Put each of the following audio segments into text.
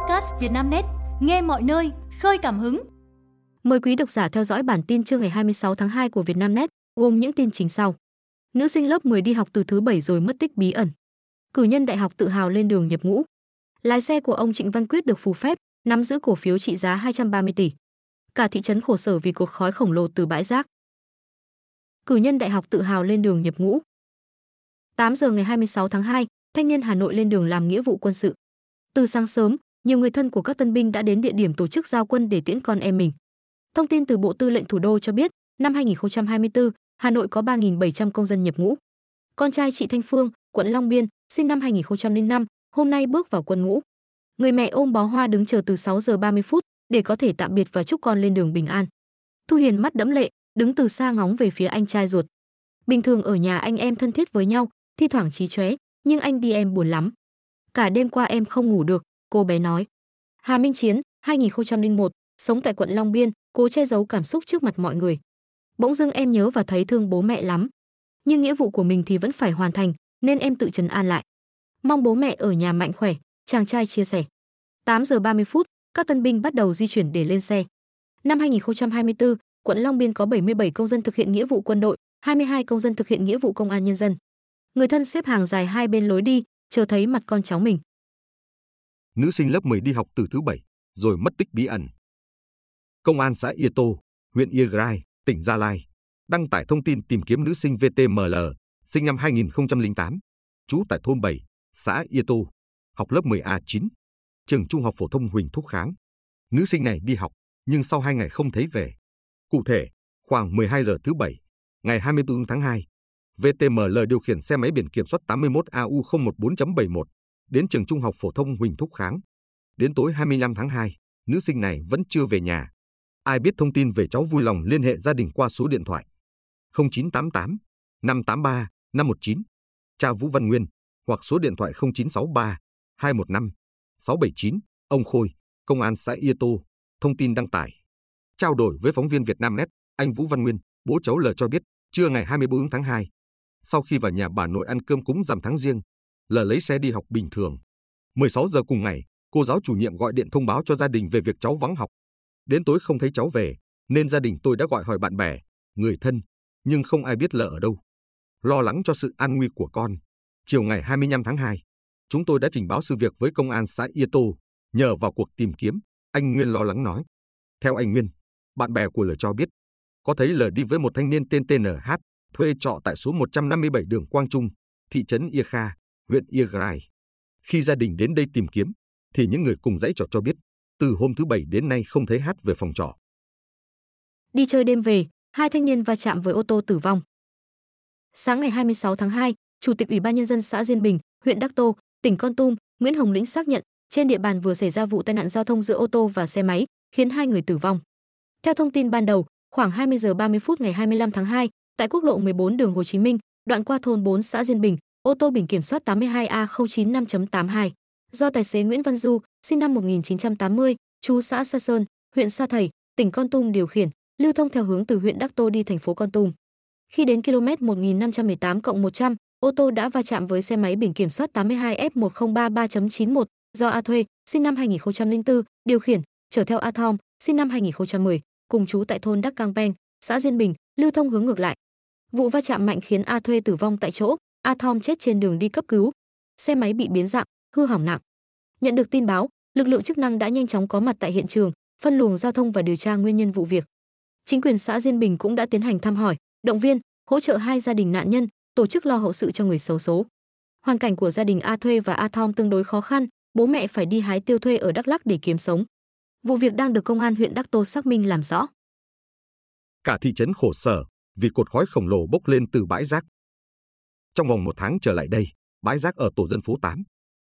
podcast Vietnamnet, nghe mọi nơi, khơi cảm hứng. Mời quý độc giả theo dõi bản tin trưa ngày 26 tháng 2 của Vietnamnet, gồm những tin chính sau. Nữ sinh lớp 10 đi học từ thứ 7 rồi mất tích bí ẩn. Cử nhân đại học tự hào lên đường nhập ngũ. Lái xe của ông Trịnh Văn Quyết được phù phép, nắm giữ cổ phiếu trị giá 230 tỷ. Cả thị trấn khổ sở vì cột khói khổng lồ từ bãi rác. Cử nhân đại học tự hào lên đường nhập ngũ. 8 giờ ngày 26 tháng 2, thanh niên Hà Nội lên đường làm nghĩa vụ quân sự. Từ sáng sớm, nhiều người thân của các tân binh đã đến địa điểm tổ chức giao quân để tiễn con em mình. Thông tin từ Bộ Tư lệnh Thủ đô cho biết, năm 2024, Hà Nội có 3.700 công dân nhập ngũ. Con trai chị Thanh Phương, quận Long Biên, sinh năm 2005, hôm nay bước vào quân ngũ. Người mẹ ôm bó hoa đứng chờ từ 6 giờ 30 phút để có thể tạm biệt và chúc con lên đường bình an. Thu Hiền mắt đẫm lệ, đứng từ xa ngóng về phía anh trai ruột. Bình thường ở nhà anh em thân thiết với nhau, thi thoảng chí chóe, nhưng anh đi em buồn lắm. Cả đêm qua em không ngủ được, cô bé nói. Hà Minh Chiến, 2001, sống tại quận Long Biên, cố che giấu cảm xúc trước mặt mọi người. Bỗng dưng em nhớ và thấy thương bố mẹ lắm. Nhưng nghĩa vụ của mình thì vẫn phải hoàn thành, nên em tự trấn an lại. Mong bố mẹ ở nhà mạnh khỏe, chàng trai chia sẻ. 8 giờ 30 phút, các tân binh bắt đầu di chuyển để lên xe. Năm 2024, quận Long Biên có 77 công dân thực hiện nghĩa vụ quân đội, 22 công dân thực hiện nghĩa vụ công an nhân dân. Người thân xếp hàng dài hai bên lối đi, chờ thấy mặt con cháu mình. Nữ sinh lớp 10 đi học từ thứ 7, rồi mất tích bí ẩn. Công an xã Ia Tô, huyện Ia Rai, tỉnh Gia Lai, đăng tải thông tin tìm kiếm nữ sinh VTML, sinh năm 2008, trú tại thôn 7, xã Ia Tô, học lớp 10A9, trường trung học phổ thông Huỳnh Thúc Kháng. Nữ sinh này đi học, nhưng sau 2 ngày không thấy về. Cụ thể, khoảng 12 giờ thứ 7, ngày 24 tháng 2, VTML điều khiển xe máy biển kiểm soát 81AU014.71 đến trường trung học phổ thông Huỳnh Thúc Kháng. Đến tối 25 tháng 2, nữ sinh này vẫn chưa về nhà. Ai biết thông tin về cháu vui lòng liên hệ gia đình qua số điện thoại 0988 583 519, cha Vũ Văn Nguyên, hoặc số điện thoại 0963 215 679, ông Khôi, công an xã Ia Tô, thông tin đăng tải. Trao đổi với phóng viên Vietnamnet, anh Vũ Văn Nguyên, bố cháu L cho biết, trưa ngày 24 tháng 2, sau khi vào nhà bà nội ăn cơm cúng rằm tháng Giêng, L lấy xe đi học bình thường. 16 giờ cùng ngày, cô giáo chủ nhiệm gọi điện thông báo cho gia đình về việc cháu vắng học. Đến tối không thấy cháu về, nên gia đình tôi đã gọi hỏi bạn bè, người thân, nhưng không ai biết L ở đâu. Lo lắng cho sự an nguy của con, chiều ngày 25 tháng 2, chúng tôi đã trình báo sự việc với công an xã Ia Tô. Nhờ vào cuộc tìm kiếm, anh Nguyên lo lắng nói. Theo anh Nguyên, bạn bè của L cho biết, có thấy L đi với một thanh niên tên TNH, thuê trọ tại số 157 đường Quang Trung, thị trấn Ia Kha, huyện Ia Rai. Khi gia đình đến đây tìm kiếm, thì những người cùng dãy trọ cho biết, từ hôm thứ 7 đến nay không thấy Hát về phòng trọ. Đi chơi đêm về, hai thanh niên va chạm với ô tô tử vong. Sáng ngày 26 tháng 2, Chủ tịch Ủy ban Nhân dân xã Diên Bình, huyện Đắc Tô, tỉnh Kon Tum, Nguyễn Hồng Lĩnh xác nhận, trên địa bàn vừa xảy ra vụ tai nạn giao thông giữa ô tô và xe máy, khiến 2 người tử vong. Theo thông tin ban đầu, khoảng 20 giờ 30 phút ngày 25 tháng 2, tại quốc lộ 14 đường Hồ Chí Minh, đoạn qua thôn 4 xã Diên Bình, ô tô biển kiểm soát 82A095.82, do tài xế Nguyễn Văn Du, sinh năm 1980, trú xã Sa Sơn, huyện Sa Thầy, tỉnh Kon Tum điều khiển, lưu thông theo hướng từ huyện Đắc Tô đi thành phố Kon Tum. Khi đến km 1518+100, ô tô đã va chạm với xe máy biển kiểm soát 82F1033.91 do A Thuê, sinh năm 2004, điều khiển, chở theo A Thom, sinh năm 2010, cùng trú tại thôn Đắc Cang Peng, xã Diên Bình, lưu thông hướng ngược lại. Vụ va chạm mạnh khiến A Thuê tử vong tại chỗ, A Thom chết trên đường đi cấp cứu. Xe máy bị biến dạng, hư hỏng nặng. Nhận được tin báo, lực lượng chức năng đã nhanh chóng có mặt tại hiện trường, phân luồng giao thông và điều tra nguyên nhân vụ việc. Chính quyền xã Diên Bình cũng đã tiến hành thăm hỏi, động viên, hỗ trợ 2 gia đình nạn nhân, tổ chức lo hậu sự cho người xấu số. Hoàn cảnh của gia đình A Thuê và A Thom tương đối khó khăn, bố mẹ phải đi hái tiêu thuê ở Đắk Lắk để kiếm sống. Vụ việc đang được công an huyện Đắc Tô xác minh làm rõ. Cả thị trấn khổ sở vì cột khói khổng lồ bốc lên từ bãi rác. Trong vòng 1 tháng trở lại đây, bãi rác ở tổ dân phố 8,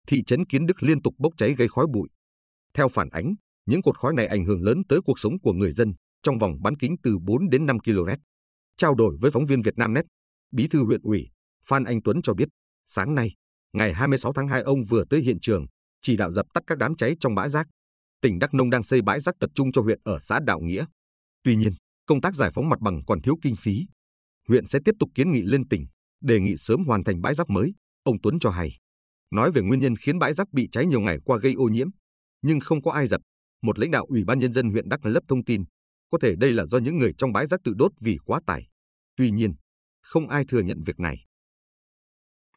thị trấn Kiến Đức liên tục bốc cháy gây khói bụi. Theo phản ánh, những cột khói này ảnh hưởng lớn tới cuộc sống của người dân trong vòng bán kính từ 4 đến 5 km. Trao đổi với phóng viên Vietnamnet, Bí thư huyện ủy Phan Anh Tuấn cho biết, sáng nay, ngày 26 tháng 2 ông vừa tới hiện trường, chỉ đạo dập tắt các đám cháy trong bãi rác. Tỉnh Đắk Nông đang xây bãi rác tập trung cho huyện ở xã Đạo Nghĩa. Tuy nhiên, công tác giải phóng mặt bằng còn thiếu kinh phí. Huyện sẽ tiếp tục kiến nghị lên tỉnh, đề nghị sớm hoàn thành bãi rác mới, ông Tuấn cho hay. Nói về nguyên nhân khiến bãi rác bị cháy nhiều ngày qua gây ô nhiễm, nhưng không có ai giật, một lãnh đạo Ủy ban Nhân dân huyện Đắk Lấp thông tin. Có thể đây là do những người trong bãi rác tự đốt vì quá tải. Tuy nhiên, không ai thừa nhận việc này.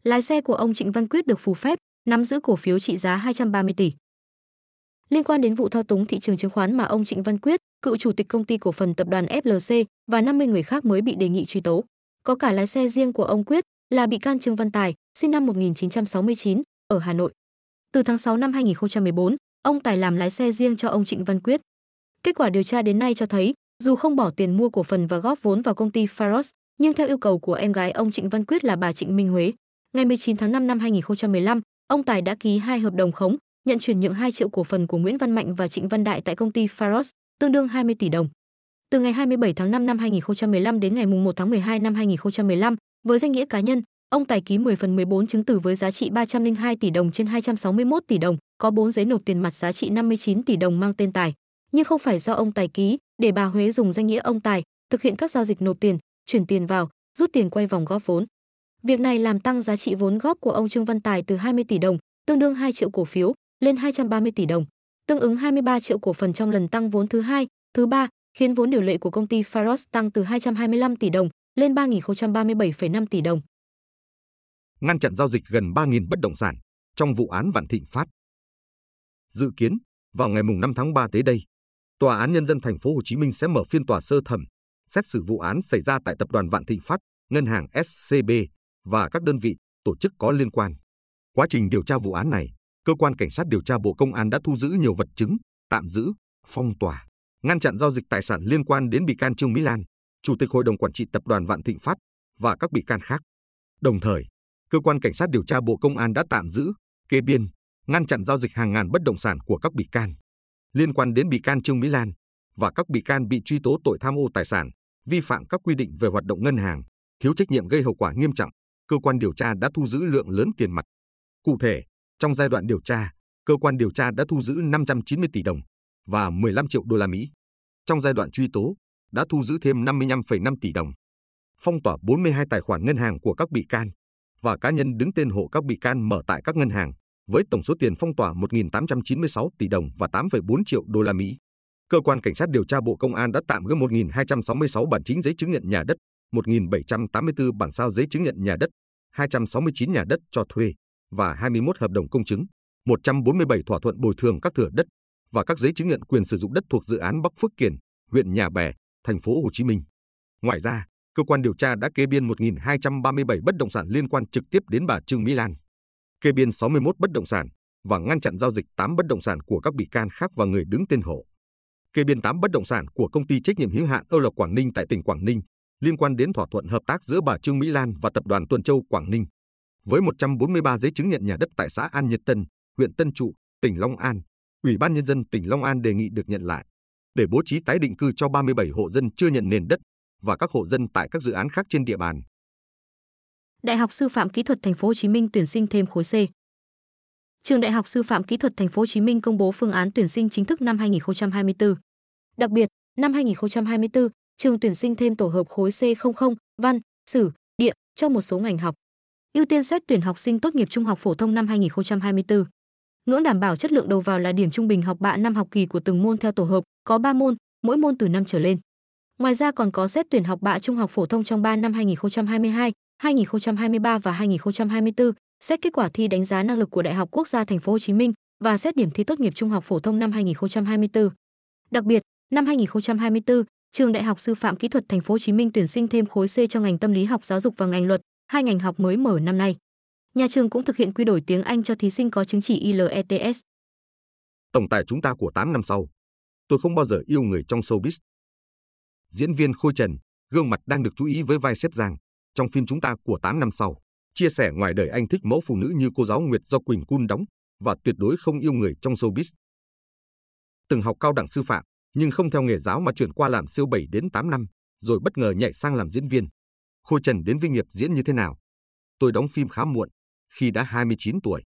Lái xe của ông Trịnh Văn Quyết được phù phép, nắm giữ cổ phiếu trị giá 230 tỷ. Liên quan đến vụ thao túng thị trường chứng khoán mà ông Trịnh Văn Quyết, cựu chủ tịch công ty cổ phần tập đoàn FLC và 50 người khác mới bị đề nghị truy tố. Có cả lái xe riêng của ông Quyết là bị can Trương Văn Tài, sinh năm 1969, ở Hà Nội. Từ tháng 6 năm 2014, ông Tài làm lái xe riêng cho ông Trịnh Văn Quyết. Kết quả điều tra đến nay cho thấy, dù không bỏ tiền mua cổ phần và góp vốn vào công ty Faros, nhưng theo yêu cầu của em gái ông Trịnh Văn Quyết là bà Trịnh Minh Huế, ngày 19 tháng 5 năm 2015, ông Tài đã ký 2 hợp đồng khống, nhận chuyển nhượng 2 triệu cổ phần của Nguyễn Văn Mạnh và Trịnh Văn Đại tại công ty Faros, tương đương 20 tỷ đồng. Từ ngày 27 tháng 5 năm 2015 đến ngày 1 tháng 12 năm 2015, với danh nghĩa cá nhân, ông Tài ký 10/14 chứng từ với giá trị 302 tỷ đồng trên 261 tỷ đồng, có 4 giấy nộp tiền mặt giá trị 59 tỷ đồng mang tên Tài, nhưng không phải do ông Tài ký, để bà Huế dùng danh nghĩa ông Tài thực hiện các giao dịch nộp tiền, chuyển tiền vào, rút tiền quay vòng góp vốn. Việc này làm tăng giá trị vốn góp của ông Trương Văn Tài từ 20 tỷ đồng, tương đương 2 triệu cổ phiếu, lên 230 tỷ đồng, tương ứng 23 triệu cổ phần trong lần tăng vốn thứ 2, thứ 3, khiến vốn điều lệ của công ty Faros tăng từ 225 tỷ đồng lên 3.037,5 tỷ đồng. Ngăn chặn giao dịch gần 3.000 bất động sản trong vụ án Vạn Thịnh Phát. Dự kiến, vào ngày 5 tháng 3 tới đây, Tòa án Nhân dân Thành phố Hồ Chí Minh sẽ mở phiên tòa sơ thẩm, xét xử vụ án xảy ra tại Tập đoàn Vạn Thịnh Phát, Ngân hàng SCB và các đơn vị, tổ chức có liên quan. Quá trình điều tra vụ án này, Cơ quan Cảnh sát Điều tra Bộ Công an đã thu giữ nhiều vật chứng, tạm giữ, phong tỏa, ngăn chặn giao dịch tài sản liên quan đến bị can Trương Mỹ Lan, Chủ tịch Hội đồng Quản trị Tập đoàn Vạn Thịnh Phát và các bị can khác. Đồng thời, Cơ quan Cảnh sát Điều tra Bộ Công an đã tạm giữ, kê biên, ngăn chặn giao dịch hàng ngàn bất động sản của các bị can. Liên quan đến bị can Trương Mỹ Lan và các bị can bị truy tố tội tham ô tài sản, vi phạm các quy định về hoạt động ngân hàng, thiếu trách nhiệm gây hậu quả nghiêm trọng, cơ quan điều tra đã thu giữ lượng lớn tiền mặt. Cụ thể, trong giai đoạn điều tra, cơ quan điều tra đã thu giữ 590 tỷ đồng và 15 triệu đô la Mỹ. Trong giai đoạn truy tố, đã thu giữ thêm 55,5 tỷ đồng. Phong tỏa 42 tài khoản ngân hàng của các bị can và cá nhân đứng tên hộ các bị can mở tại các ngân hàng, với tổng số tiền phong tỏa 1.896 tỷ đồng và 8,4 triệu đô la Mỹ. Cơ quan Cảnh sát Điều tra Bộ Công an đã tạm giữ 1.266 bản chính giấy chứng nhận nhà đất, 1.784 bản sao giấy chứng nhận nhà đất, 269 nhà đất cho thuê và 21 hợp đồng công chứng, 147 thỏa thuận bồi thường các thửa đất và các giấy chứng nhận quyền sử dụng đất thuộc dự án Bắc Phước Kiển, huyện Nhà Bè, Thành phố Hồ Chí Minh. Ngoài ra, cơ quan điều tra đã kê biên 1.237 bất động sản liên quan trực tiếp đến bà Trương Mỹ Lan, kê biên 61 bất động sản và ngăn chặn giao dịch 8 bất động sản của các bị can khác và người đứng tên hộ. Kê biên 8 bất động sản của công ty trách nhiệm hữu hạn Âu Lộc Quảng Ninh tại tỉnh Quảng Ninh liên quan đến thỏa thuận hợp tác giữa bà Trương Mỹ Lan và tập đoàn Tuần Châu Quảng Ninh, với 143 giấy chứng nhận nhà đất tại xã An Nhật Tân, huyện Tân Trụ, tỉnh Long An. Ủy ban Nhân dân tỉnh Long An đề nghị được nhận lại để bố trí tái định cư cho 37 hộ dân chưa nhận nền đất và các hộ dân tại các dự án khác trên địa bàn. Đại học Sư phạm Kỹ thuật Thành phố Hồ Chí Minh tuyển sinh thêm khối C. Trường Đại học Sư phạm Kỹ thuật Thành phố Hồ Chí Minh công bố phương án tuyển sinh chính thức năm 2024. Đặc biệt, năm 2024, trường tuyển sinh thêm tổ hợp khối C00, Văn, Sử, Địa cho một số ngành học. Ưu tiên xét tuyển học sinh tốt nghiệp trung học phổ thông năm 2024. Ngưỡng đảm bảo chất lượng đầu vào là điểm trung bình học bạ năm học kỳ của từng môn theo tổ hợp, có 3 môn, mỗi môn từ 5 trở lên. Ngoài ra còn có xét tuyển học bạ trung học phổ thông trong 3 năm 2022, 2023 và 2024, xét kết quả thi đánh giá năng lực của Đại học Quốc gia Thành phố Hồ Chí Minh và xét điểm thi tốt nghiệp trung học phổ thông năm 2024. Đặc biệt, năm 2024, trường Đại học Sư phạm Kỹ thuật Thành phố Hồ Chí Minh tuyển sinh thêm khối C cho ngành Tâm lý học giáo dục và ngành Luật, 2 ngành học mới mở năm nay. Nhà trường cũng thực hiện quy đổi tiếng Anh cho thí sinh có chứng chỉ IELTS. Tổng tài chúng ta của 8 năm sau. Tôi không bao giờ yêu người trong showbiz. Diễn viên Khôi Trần, gương mặt đang được chú ý với vai xếp giang trong phim Chúng ta của 8 năm sau, chia sẻ ngoài đời anh thích mẫu phụ nữ như cô giáo Nguyệt do Quỳnh Quân đóng và tuyệt đối không yêu người trong showbiz. Từng học cao đẳng sư phạm nhưng không theo nghề giáo mà chuyển qua làm siêu 7 đến 8 năm, rồi bất ngờ nhảy sang làm diễn viên. Khôi Trần đến với nghiệp diễn như thế nào? Tôi đóng phim khá muộn, khi đã 29 tuổi.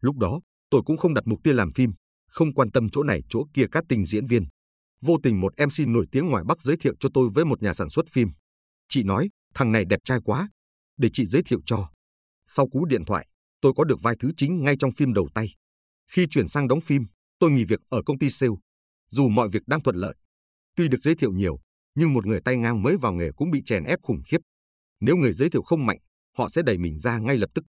Lúc đó, tôi cũng không đặt mục tiêu làm phim, không quan tâm chỗ này chỗ kia casting diễn viên. Vô tình một MC nổi tiếng ngoài Bắc giới thiệu cho tôi với một nhà sản xuất phim. Chị nói, thằng này đẹp trai quá, để chị giới thiệu cho. Sau cú điện thoại, tôi có được vai thứ chính ngay trong phim đầu tay. Khi chuyển sang đóng phim, tôi nghỉ việc ở công ty sale. Dù mọi việc đang thuận lợi, tuy được giới thiệu nhiều, nhưng một người tay ngang mới vào nghề cũng bị chèn ép khủng khiếp. Nếu người giới thiệu không mạnh, họ sẽ đẩy mình ra ngay lập tức.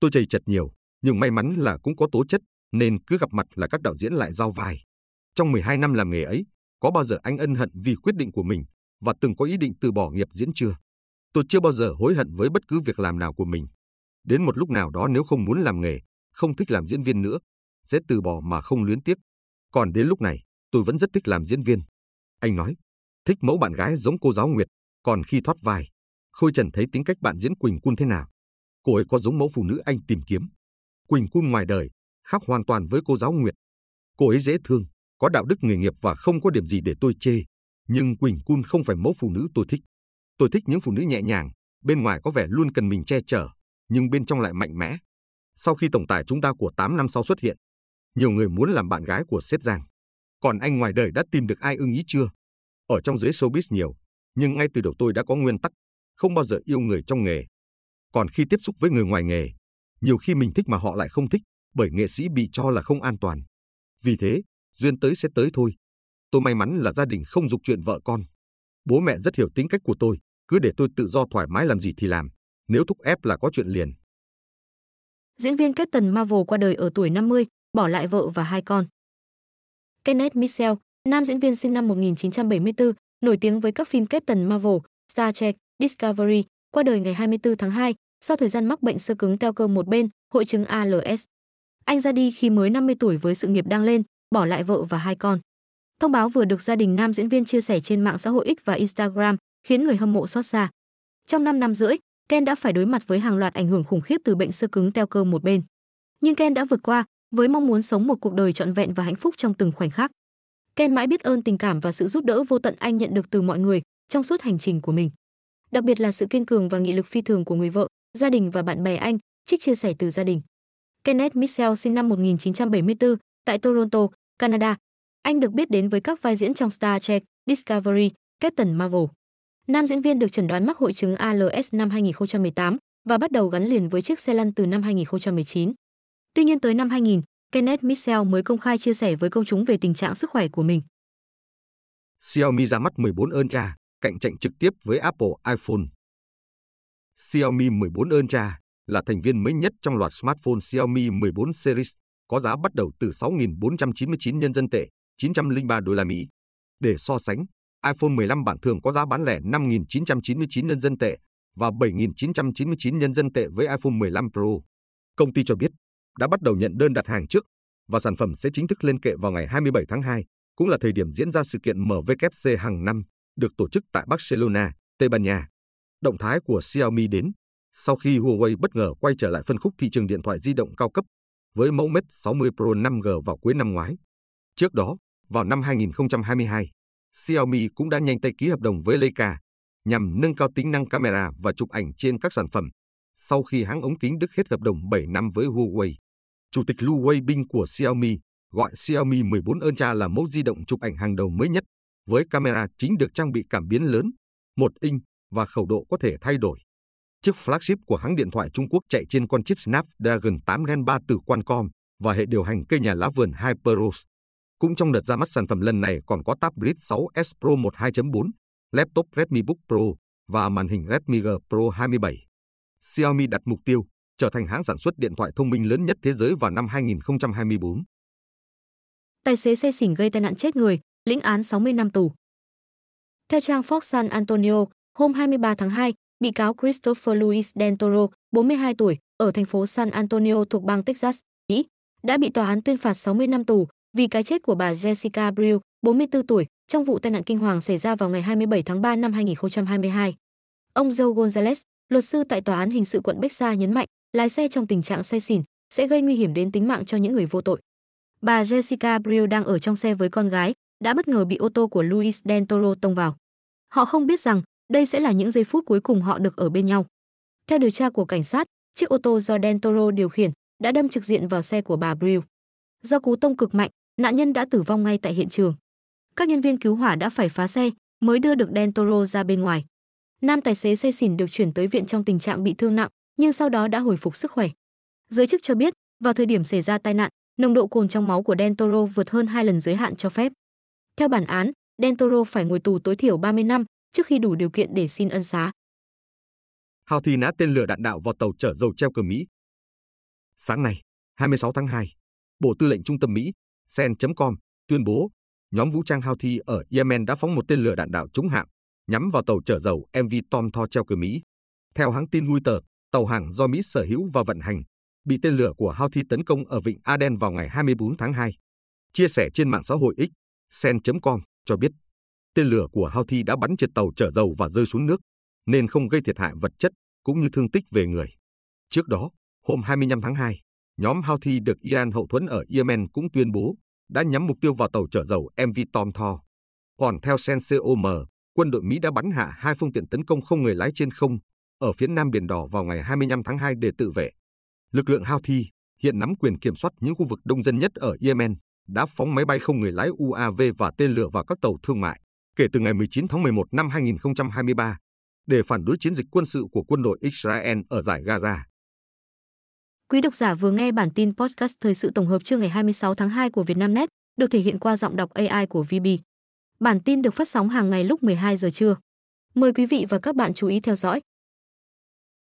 Tôi chầy chật nhiều, nhưng may mắn là cũng có tố chất, nên cứ gặp mặt là các đạo diễn lại giao vai. Trong 12 năm làm nghề ấy, có bao giờ anh ân hận vì quyết định của mình và từng có ý định từ bỏ nghiệp diễn chưa? Tôi chưa bao giờ hối hận với bất cứ việc làm nào của mình. Đến một lúc nào đó nếu không muốn làm nghề, không thích làm diễn viên nữa, sẽ từ bỏ mà không luyến tiếc. Còn đến lúc này, tôi vẫn rất thích làm diễn viên. Anh nói, thích mẫu bạn gái giống cô giáo Nguyệt, còn khi thoát vai, Khôi Trần thấy tính cách bạn diễn Quỳnh Quân thế nào. Cô ấy có giống mẫu phụ nữ anh tìm kiếm. Quỳnh Quân ngoài đời, khác hoàn toàn với cô giáo Nguyệt. Cô ấy dễ thương, có đạo đức nghề nghiệp và không có điểm gì để tôi chê. Nhưng Quỳnh Quân không phải mẫu phụ nữ tôi thích. Tôi thích những phụ nữ nhẹ nhàng, bên ngoài có vẻ luôn cần mình che chở, nhưng bên trong lại mạnh mẽ. Sau khi tổng tài chúng ta của 856 xuất hiện, nhiều người muốn làm bạn gái của sếp Giang. Còn anh ngoài đời đã tìm được ai ưng ý chưa? Ở trong giới showbiz nhiều, nhưng ngay từ đầu tôi đã có nguyên tắc, không bao giờ yêu người trong nghề. Còn khi tiếp xúc với người ngoài nghề, nhiều khi mình thích mà họ lại không thích, bởi nghệ sĩ bị cho là không an toàn. Vì thế, duyên tới sẽ tới thôi. Tôi may mắn là gia đình không giục chuyện vợ con. Bố mẹ rất hiểu tính cách của tôi, cứ để tôi tự do thoải mái làm gì thì làm, nếu thúc ép là có chuyện liền. Diễn viên Captain Marvel qua đời ở tuổi 50, bỏ lại vợ và 2 con. Kenneth Mitchell, nam diễn viên sinh năm 1974, nổi tiếng với các phim Captain Marvel, Star Trek, Discovery, qua đời ngày 24 tháng 2, sau thời gian mắc bệnh xơ cứng teo cơ một bên, hội chứng ALS. Anh ra đi khi mới 50 tuổi với sự nghiệp đang lên, bỏ lại vợ và 2 con. Thông báo vừa được gia đình nam diễn viên chia sẻ trên mạng xã hội X và Instagram khiến người hâm mộ xót xa. Trong 5 năm rưỡi, Ken đã phải đối mặt với hàng loạt ảnh hưởng khủng khiếp từ bệnh xơ cứng teo cơ một bên. Nhưng Ken đã vượt qua với mong muốn sống một cuộc đời trọn vẹn và hạnh phúc trong từng khoảnh khắc. Ken mãi biết ơn tình cảm và sự giúp đỡ vô tận anh nhận được từ mọi người trong suốt hành trình của mình. Đặc biệt là sự kiên cường và nghị lực phi thường của người vợ, gia đình và bạn bè anh, trích chia sẻ từ gia đình. Kenneth Mitchell sinh năm 1974 tại Toronto, Canada. Anh được biết đến với các vai diễn trong Star Trek, Discovery, Captain Marvel. Nam diễn viên được chẩn đoán mắc hội chứng ALS năm 2018 và bắt đầu gắn liền với chiếc xe lăn từ năm 2019. Tuy nhiên tới năm 2000, Kenneth Mitchell mới công khai chia sẻ với công chúng về tình trạng sức khỏe của mình. Xiaomi ra mắt 14 Ultra, cạnh tranh trực tiếp với Apple iPhone. Xiaomi 14 Ultra là thành viên mới nhất trong loạt smartphone Xiaomi 14 series, có giá bắt đầu từ 6.499 nhân dân tệ, $903. Để so sánh, iPhone 15 bản thường có giá bán lẻ 5.999 nhân dân tệ và 7.999 nhân dân tệ với iPhone 15 Pro. Công ty cho biết đã bắt đầu nhận đơn đặt hàng trước và sản phẩm sẽ chính thức lên kệ vào ngày 27 tháng 2, cũng là thời điểm diễn ra sự kiện MWC hàng năm được tổ chức tại Barcelona, Tây Ban Nha. Động thái của Xiaomi đến sau khi Huawei bất ngờ quay trở lại phân khúc thị trường điện thoại di động cao cấp với mẫu Mate 60 Pro 5G vào cuối năm ngoái. Trước đó, vào năm 2022, Xiaomi cũng đã nhanh tay ký hợp đồng với Leica nhằm nâng cao tính năng camera và chụp ảnh trên các sản phẩm, sau khi hãng ống kính Đức hết hợp đồng 7 năm với Huawei. Chủ tịch Lu Weibing của Xiaomi gọi Xiaomi 14 Ultra là mẫu di động chụp ảnh hàng đầu mới nhất, với camera chính được trang bị cảm biến lớn, 1 inch và khẩu độ có thể thay đổi. Chiếc flagship của hãng điện thoại Trung Quốc chạy trên con chip Snapdragon 8 Gen 3 từ Qualcomm và hệ điều hành cây nhà lá vườn HyperOS. Cũng trong đợt ra mắt sản phẩm lần này còn có tablet 6S Pro 12.4, laptop Redmi Book Pro và màn hình Redmi G Pro 27. Xiaomi đặt mục tiêu trở thành hãng sản xuất điện thoại thông minh lớn nhất thế giới vào năm 2024. Tài xế xe xỉn gây tai nạn chết người, lĩnh án 60 năm tù. Theo trang Fox San Antonio, hôm 23 tháng 2, bị cáo Christopher Luis Del Toro, 42 tuổi, ở thành phố San Antonio thuộc bang Texas, Mỹ, đã bị tòa án tuyên phạt 60 năm tù vì cái chết của bà Jessica Brill, 44 tuổi, trong vụ tai nạn kinh hoàng xảy ra vào ngày 27 tháng 3 năm 2022. Ông Joe Gonzalez, luật sư tại Tòa án Hình sự quận Bexar nhấn mạnh, lái xe trong tình trạng say xỉn sẽ gây nguy hiểm đến tính mạng cho những người vô tội. Bà Jessica Brill đang ở trong xe với con gái, đã bất ngờ bị ô tô của Luis Del Toro tông vào. Họ không biết rằng đây sẽ là những giây phút cuối cùng họ được ở bên nhau. Theo điều tra của cảnh sát, chiếc ô tô do Del Toro điều khiển đã đâm trực diện vào xe của bà Brill. Do cú tông cực mạnh, nạn nhân đã tử vong ngay tại hiện trường. Các nhân viên cứu hỏa đã phải phá xe mới đưa được Del Toro ra bên ngoài. Nam tài xế say xỉn được chuyển tới viện trong tình trạng bị thương nặng, nhưng sau đó đã hồi phục sức khỏe. Giới chức cho biết, vào thời điểm xảy ra tai nạn, Nồng độ cồn trong máu của Del Toro vượt hơn 2 lần giới hạn cho phép. Theo bản án, Del Toro phải ngồi tù tối thiểu 30 năm trước khi đủ điều kiện để xin ân xá. Houthi nã tên lửa đạn đạo vào tàu chở dầu treo cờ Mỹ. Sáng nay, 26 tháng 2, Bộ Tư lệnh Trung tâm Mỹ, CENTCOM, tuyên bố nhóm vũ trang Houthi ở Yemen đã phóng một tên lửa đạn đạo chống hạm nhắm vào tàu chở dầu MV Torm Thor treo cờ Mỹ. Theo hãng tin Reuters, tàu hàng do Mỹ sở hữu và vận hành bị tên lửa của Houthi tấn công ở Vịnh Aden vào ngày 24 tháng 2. Chia sẻ trên mạng xã hội X, CENTCOM cho biết tên lửa của Houthi đã bắn trượt tàu chở dầu và rơi xuống nước, nên không gây thiệt hại vật chất cũng như thương tích về người. Trước đó, hôm 25 tháng 2, nhóm Houthi được Iran hậu thuẫn ở Yemen cũng tuyên bố đã nhắm mục tiêu vào tàu chở dầu MV Torm Thor. Còn theo CENTCOM, quân đội Mỹ đã bắn hạ 2 phương tiện tấn công không người lái trên không ở phía Nam Biển Đỏ vào ngày 25 tháng 2 để tự vệ. Lực lượng Houthi hiện nắm quyền kiểm soát những khu vực đông dân nhất ở Yemen, đã phóng máy bay không người lái UAV và tên lửa vào các tàu thương mại kể từ ngày 19 tháng 11 năm 2023 để phản đối chiến dịch quân sự của quân đội Israel ở dải Gaza. Quý độc giả vừa nghe bản tin podcast thời sự tổng hợp trưa ngày 26 tháng 2 của Vietnamnet, được thể hiện qua giọng đọc AI của VB. Bản tin được phát sóng hàng ngày lúc 12 giờ trưa. Mời quý vị và các bạn chú ý theo dõi.